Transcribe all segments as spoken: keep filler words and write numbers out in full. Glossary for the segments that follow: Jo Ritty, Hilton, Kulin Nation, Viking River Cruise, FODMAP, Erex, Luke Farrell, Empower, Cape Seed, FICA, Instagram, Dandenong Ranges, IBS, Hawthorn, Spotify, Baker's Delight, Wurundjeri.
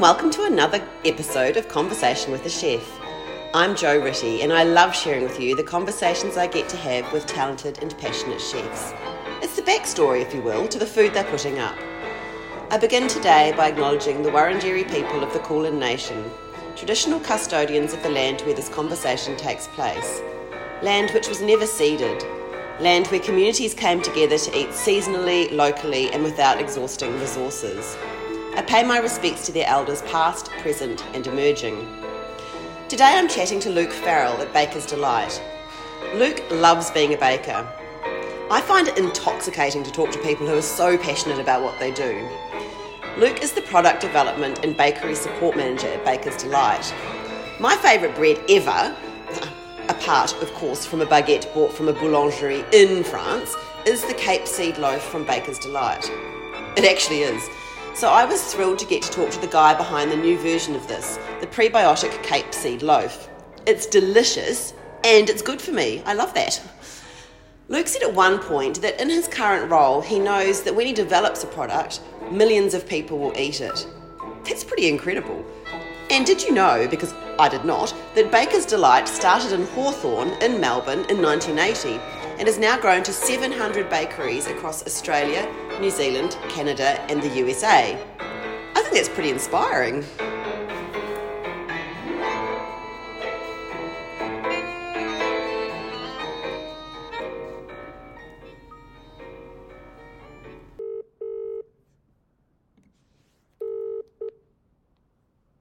and welcome to another episode of Conversation with a Chef. I'm Jo Ritty, and I love sharing with you the conversations I get to have with talented and passionate chefs. It's the backstory, if you will, to the food they're putting up. I begin today by acknowledging the Wurundjeri people of the Kulin Nation, traditional custodians of the land where this conversation takes place, land which was never ceded, land where communities came together to eat seasonally, locally, and without exhausting resources. I pay my respects to their elders past, present, and emerging. Today I'm chatting to Luke Farrell at Baker's Delight. Luke loves being a baker. I find it intoxicating to talk to people who are so passionate about what they do. Luke is the Product Development and Bakery Support Manager at Baker's Delight. My favourite bread ever, apart of course from a baguette bought from a boulangerie in France, is the Cape Seed loaf from Baker's Delight. It actually is. So I was thrilled to get to talk to the guy behind the new version of this, the prebiotic Cape Seed loaf. It's delicious and it's good for me. I love that. Luke said at one point that in his current role, he knows that when he develops a product, millions of people will eat it. That's pretty incredible. And did you know, because I did not, that Baker's Delight started in Hawthorn in Melbourne in nineteen eighty and has now grown to seven hundred bakeries across Australia, New Zealand, Canada and the U S A. I think that's pretty inspiring.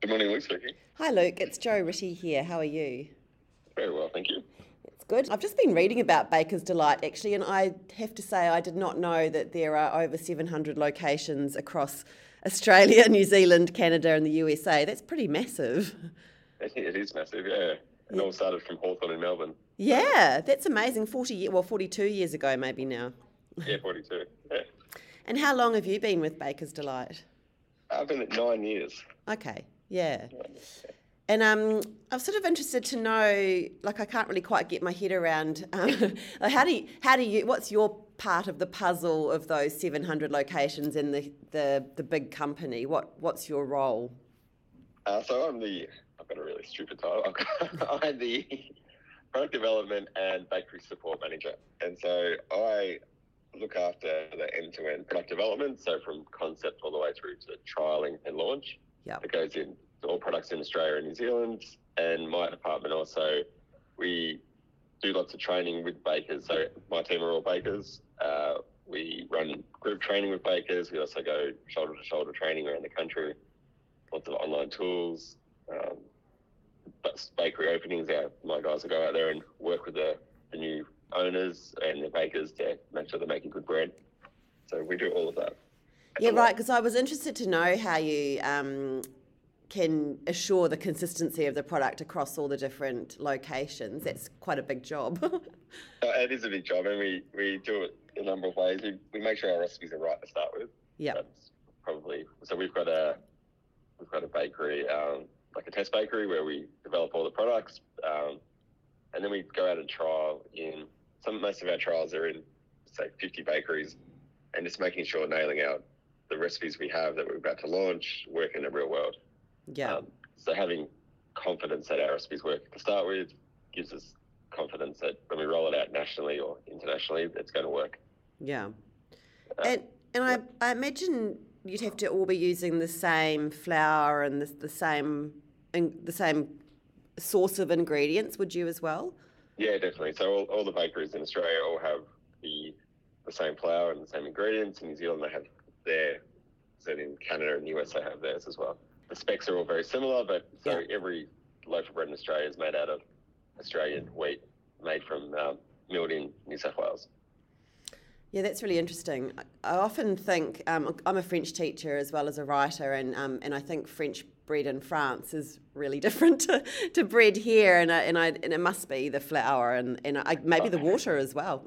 Good morning, Luke speaking. Hi Luke, it's Jo Ritty here. How are you? Very well, thank you. That's good. I've just been reading about Baker's Delight actually, and I have to say I did not know that there are over seven hundred locations across Australia, New Zealand, Canada and the U S A. That's pretty massive. It is massive, yeah. And yeah. All started from Hawthorn in Melbourne. Yeah, that's amazing. forty, well, forty-two years ago maybe now. Yeah, forty-two, yeah. And how long have you been with Baker's Delight? I've been at nine years. Okay. Yeah. And um, I'm sort of interested to know, like I can't really quite get my head around, um, how do you, how do you, what's your part of the puzzle of those seven hundred locations in the, the, the big company? What What's your role? Uh, so I'm the, I've got a really stupid title, got, I'm the Product Development and Bakery Support Manager. And so I look after the end-to-end product development, so from concept all the way through to trialling and launch. Yep. That goes in to all products in Australia and New Zealand. And my department also, we do lots of training with bakers. So my team are all bakers. Uh, we run group training with bakers. We also go shoulder-to-shoulder training around the country. Lots of online tools. Um, bakery openings, our, my guys will go out there and work with the, the new owners and the bakers to make sure they're making good bread. So we do all of that. Yeah, right, because I was interested to know how you um, can assure the consistency of the product across all the different locations. That's quite a big job. uh, it is a big job, and we, we do it a number of ways. We, we make sure our recipes are right to start with. Yeah. Probably. So we've got a we've got a bakery, um, like a test bakery, where we develop all the products, um, and then we go out and trial in some. Most of our trials are in, say, fifty bakeries, and just making sure nailing out the recipes we have that we're about to launch work in the real world. Yeah. Um, so having confidence that our recipes work to start with gives us confidence that when we roll it out nationally or internationally, it's going to work. Yeah. Uh, and and yeah. I, I imagine you'd have to all be using the same flour and the, the same in, the same source of ingredients, would you as well? Yeah, definitely. So all, all the bakeries in Australia all have the the same flour and the same ingredients. In New Zealand, they have there, then in Canada and the U S they have theirs as well. The specs are all very similar, but so yeah. Every loaf of bread in Australia is made out of Australian wheat made from um, milled in New South Wales. Yeah, that's really interesting. I often think, um, I'm a French teacher as well as a writer, and um, and I think French bread in France is really different to, to bread here, and I, and, I, and it must be the flour and, and I, maybe oh, the water as well.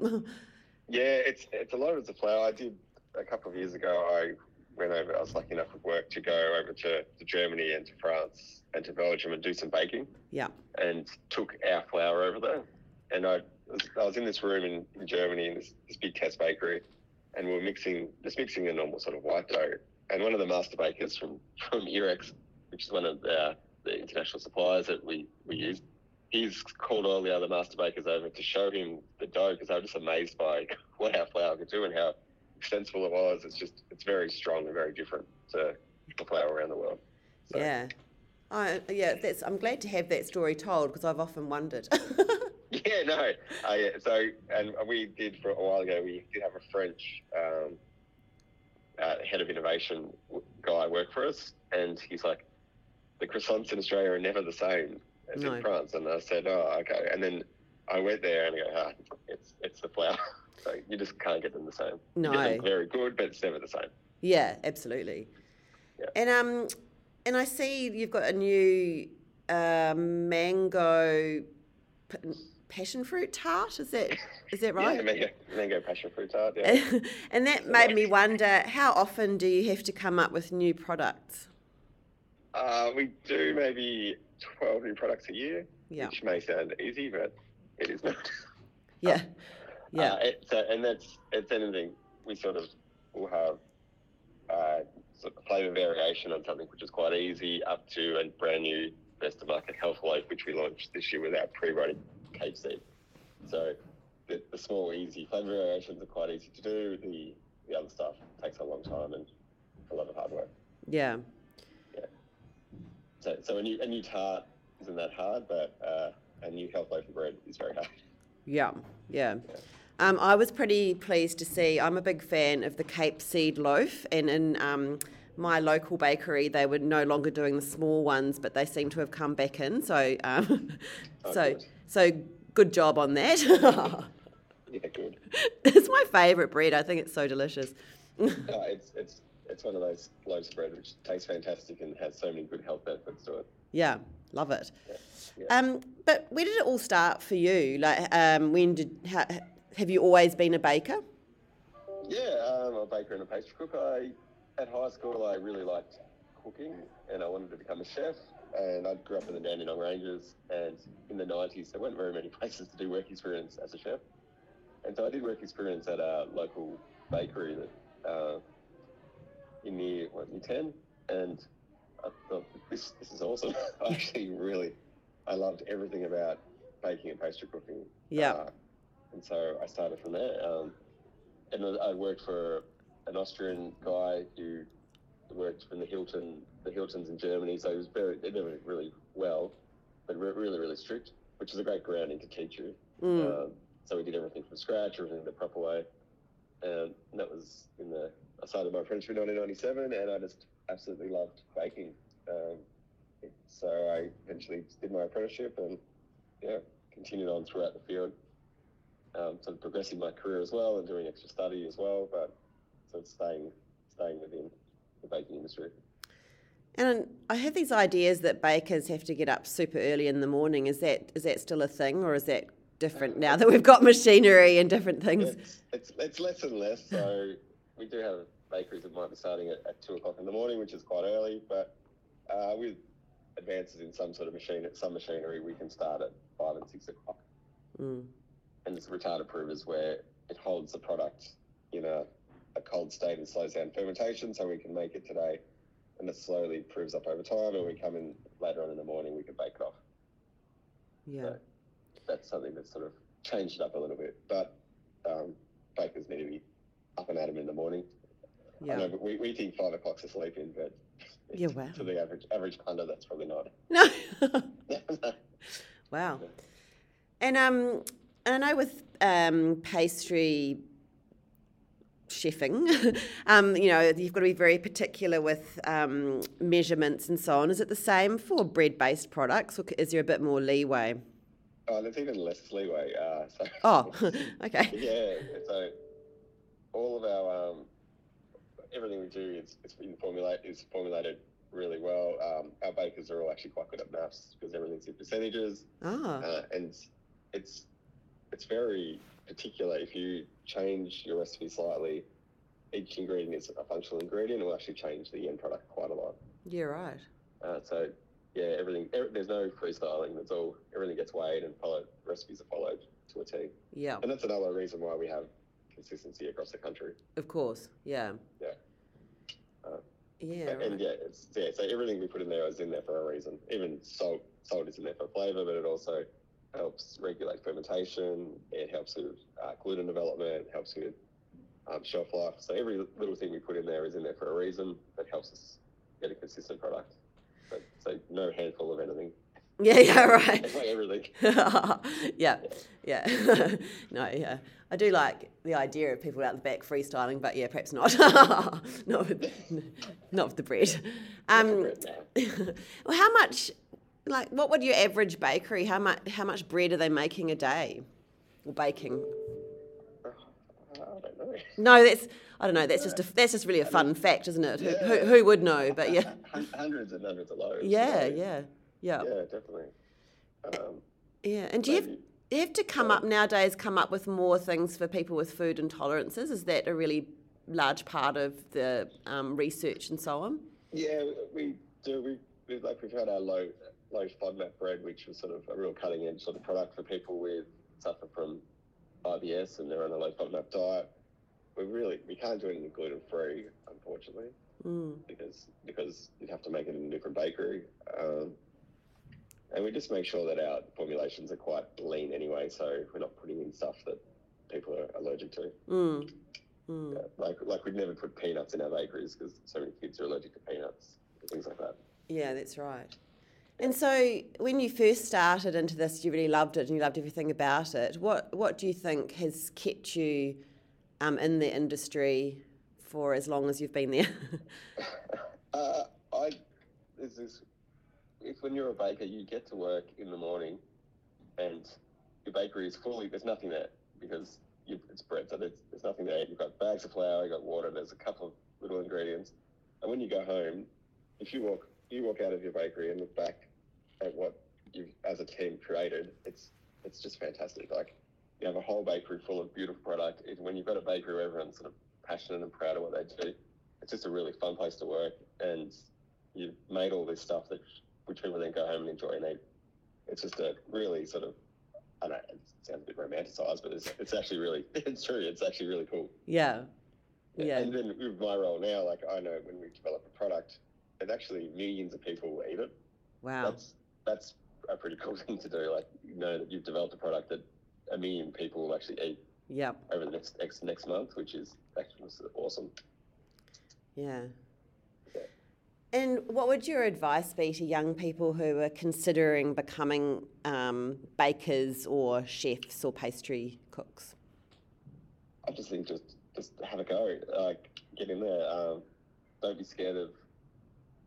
Yeah, it's, it's a lot of the flour. I did A couple of years ago, I went over, I was lucky enough with work to go over to, to Germany and to France and to Belgium and do some baking. Yeah. And took our flour over there. And I was, I was in this room in Germany in this, this big test bakery, and we were mixing, just mixing a normal sort of white dough. And one of the master bakers from, from Erex which is one of our, the international suppliers that we, we use, he's called all the other master bakers over to show him the dough, because they were just amazed by what our flour could do and how extensible it was. It's just, it's very strong and very different to the flour around the world. So. Yeah. I, yeah, that's, I'm glad to have that story told, because I've often wondered. yeah, no. Uh, yeah, so, and we did for a while ago, we did have a French um, uh, head of innovation guy work for us, and he's like, the croissants in Australia are never the same as no. in France. And I said, oh, okay. And then I went there and I go, ah, it's it's the flour. So you just can't get them the same. No. You get them very good, but it's never the same. Yeah, absolutely. Yeah. And um, and I see you've got a new uh, mango p- passion fruit tart. Is that is that right? yeah, mango, mango passion fruit tart, yeah. And that so made me wonder, how often do you have to come up with new products? Uh, we do maybe twelve new products a year, yeah. which may sound easy, but it is not. yeah, yeah. Uh, it, so, and that's it's anything. We sort of will have uh, sort of flavour variation on something which is quite easy, up to a brand new best of market health loaf, which we launched this year with our pre-rolled Cape Seed. So the, the small, easy flavour variations are quite easy to do. The the other stuff takes a long time and a lot of hard work. Yeah. So, so a new a new tart isn't that hard, but uh, a new health loaf of bread is very hard. Yeah, yeah. yeah. Um, I was pretty pleased to see. I'm a big fan of the Cape Seed loaf, and in um, my local bakery, they were no longer doing the small ones, but they seem to have come back in. So, um, oh, so, good. so good job on that. yeah, good. It's my favourite bread. I think it's so delicious. no, it's it's. It's one of those loaves of bread which tastes fantastic and has so many good health benefits to it. Yeah, love it. Yeah, yeah. Um, but where did it all start for you? Like, um, when did ha, have you always been a baker? Yeah, um, I'm a baker and a pastry cook. I, at high school, I really liked cooking and I wanted to become a chef. And I grew up in the Dandenong Ranges, and in the nineties there weren't very many places to do work experience as a chef. And so I did work experience at a local bakery that. Uh, in year, what, year ten, and I thought, this this is awesome. I actually really, I loved everything about baking and pastry cooking. Yeah. Uh, and so I started from there. Um, and I worked for an Austrian guy who worked in the Hilton, the Hiltons in Germany, so he was very, they did it really well, but really, really strict, which is a great grounding to teach you. Mm. Um, so we did everything from scratch, everything the proper way. Um, and that was in the, I started my apprenticeship in nineteen ninety-seven, and I just absolutely loved baking. Um, so I eventually did my apprenticeship and, yeah, continued on throughout the field. Um, sort of progressing my career as well and doing extra study as well, but sort of staying, staying within the baking industry. And I have these ideas that bakers have to get up super early in the morning. Is that is that still a thing, or is that different now that we've got machinery and different things? It's, it's, it's less and less, so we do have bakeries that might be starting at, at two o'clock in the morning, which is quite early, but uh, with advances in some sort of machine, some machinery, we can start at five and six o'clock. Mm. And it's retarded provers where it holds the product in a, a cold state and slows down fermentation, so we can make it today, and it slowly proves up over time, and we come in later on in the morning, we can bake it off. Yeah. So, that's something that's sort of changed it up a little bit, but um, bakers need to be up and at them in the morning. Yeah. I know, but we, we think five o'clock's a sleep in, but yeah, wow. To the average average punter, that's probably not. No. Wow. Yeah. And um, and I know with um pastry chefing, um, you know, you've got to be very particular with um measurements and so on. Is it the same for bread-based products, or is there a bit more leeway? Oh, there's even less leeway. Uh, so oh, okay. Yeah, so all of our, um, everything we do is, is, formulate, is formulated really well. Um, our bakers are all actually quite good at maths because everything's in percentages. Oh. Uh, and it's it's very particular. If you change your recipe slightly, each ingredient is a functional ingredient. It will actually change the end product quite a lot. Yeah, right. Uh, so... Yeah, everything. Every, there's no freestyling. It's all everything gets weighed and followed. Recipes are followed to a T. Yeah, and that's another reason why we have consistency across the country. Of course. Yeah. Yeah. Uh, Yeah. And, right. and yeah, it's, yeah, so everything we put in there is in there for a reason. Even salt, salt is in there for flavour, but it also helps regulate fermentation. It helps with uh, gluten development. Helps with um, shelf life. So every little thing we put in there is in there for a reason that helps us get a consistent product. But, so no handful of anything. Yeah, yeah, right. It's like everything. yeah, yeah. yeah. no, yeah. I do like the idea of people out the back freestyling, but yeah, perhaps not. not, with, not with the bread. Um, well, how much, like, what would your average bakery, how much how much bread are they making a day? Or baking? Uh, I don't know. No, that's, I don't know, that's just a, that's just really a fun fact, isn't it? Yeah. Who, who who would know, but yeah. Hundreds and hundreds of loaves. Yeah, so. yeah. Yeah. Yeah, definitely. Um, yeah, and do maybe, you, have, you have to come um, up nowadays, come up with more things for people with food intolerances? Is that a really large part of the um, research and so on? Yeah, we do. We, we like we've had our low low FODMAP bread, which was sort of a real cutting edge sort of product for people with suffer from I B S and they're on a low FODMAP diet. We really we can't do anything gluten free, unfortunately, mm. because because you'd have to make it in a different bakery. Um, And we just make sure that our formulations are quite lean anyway, so we're not putting in stuff that people are allergic to. Mm. Mm. Yeah, like like we'd never put peanuts in our bakeries because so many kids are allergic to peanuts, things like that. Yeah, that's right. And so when you first started into this, you really loved it and you loved everything about it. What what do you think has kept you um, in the industry for as long as you've been there? uh, I there's this... If when you're a baker, you get to work in the morning and your bakery is fully, there's nothing there because you, it's bread, so there's, there's nothing there. You've got bags of flour, you've got water, there's a couple of little ingredients. And when you go home, if you walk you walk out of your bakery and look back at what you've, as a team, created, it's it's just fantastic. Like, you have a whole bakery full of beautiful product. It, when you've got a bakery where everyone's sort of passionate and proud of what they do, it's just a really fun place to work. And you've made all this stuff that... which people then go home and enjoy and eat. It's just a really sort of, I don't know, it sounds a bit romanticised, but it's it's actually really, it's true, it's actually really cool. Yeah. yeah, yeah. And then with my role now, like I know when we develop a product, it's actually millions of people will eat it. Wow. That's that's a pretty cool thing to do, like you know that you've developed a product that a million people will actually eat yep. over the next, next, next month, which is actually awesome. Yeah. And what would your advice be to young people who are considering becoming um, bakers or chefs or pastry cooks? I just think just just have a go, like get in there. Um, don't be scared of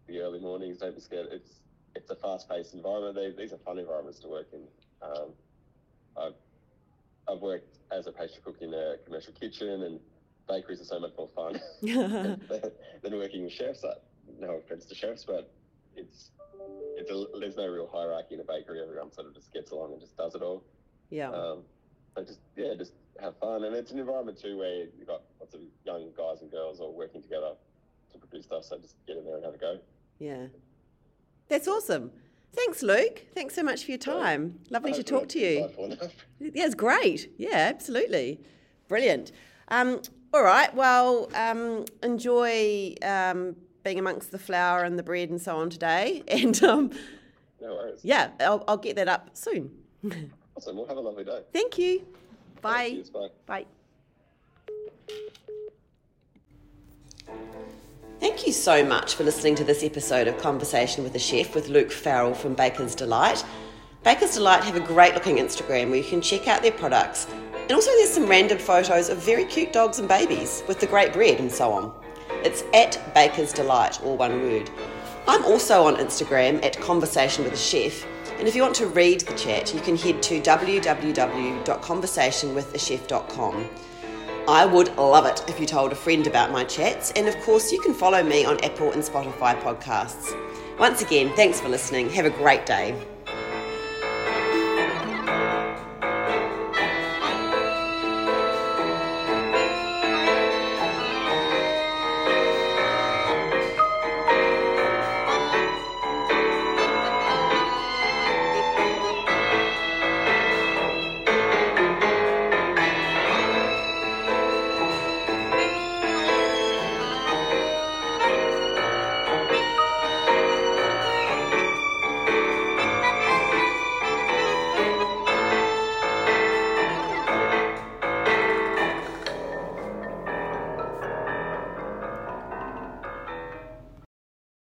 the early mornings. Don't be scared. It's it's a fast-paced environment. They, these are fun environments to work in. Um, I've I've worked as a pastry cook in a commercial kitchen, and bakeries are so much more fun than, than working with chefs. Like, no offense to chefs, but it's it's a, there's no real hierarchy in a bakery. Everyone sort of just gets along and just does it all. Yeah. Um, but just yeah, just have fun, and it's an environment too where you've got lots of young guys and girls all working together to produce stuff. So just get in there and have a go. Yeah, that's awesome. Thanks, Luke. Thanks so much for your time. Yeah. Lovely to talk to you. Yeah, it's great. Yeah, absolutely, brilliant. Um, all right. Well, um, enjoy. Um, being amongst the flour and the bread and so on today. And um, no worries. Yeah, I'll, I'll get that up soon. Awesome. We'll have a lovely day. Thank you. Bye. Thank you. Bye. Bye. Thank you so much for listening to this episode of Conversation with a Chef with Luke Farrell from Baker's Delight. Baker's Delight have a great looking Instagram where you can check out their products. And also there's some random photos of very cute dogs and babies with the great bread and so on. It's at Baker's Delight, all one word. I'm also on Instagram at Conversation with a Chef, and if you want to read the chat, you can head to w w w dot conversation with a chef dot com. I would love it if you told a friend about my chats, and of course you can follow me on Apple and Spotify podcasts. Once again, thanks for listening. Have a great day.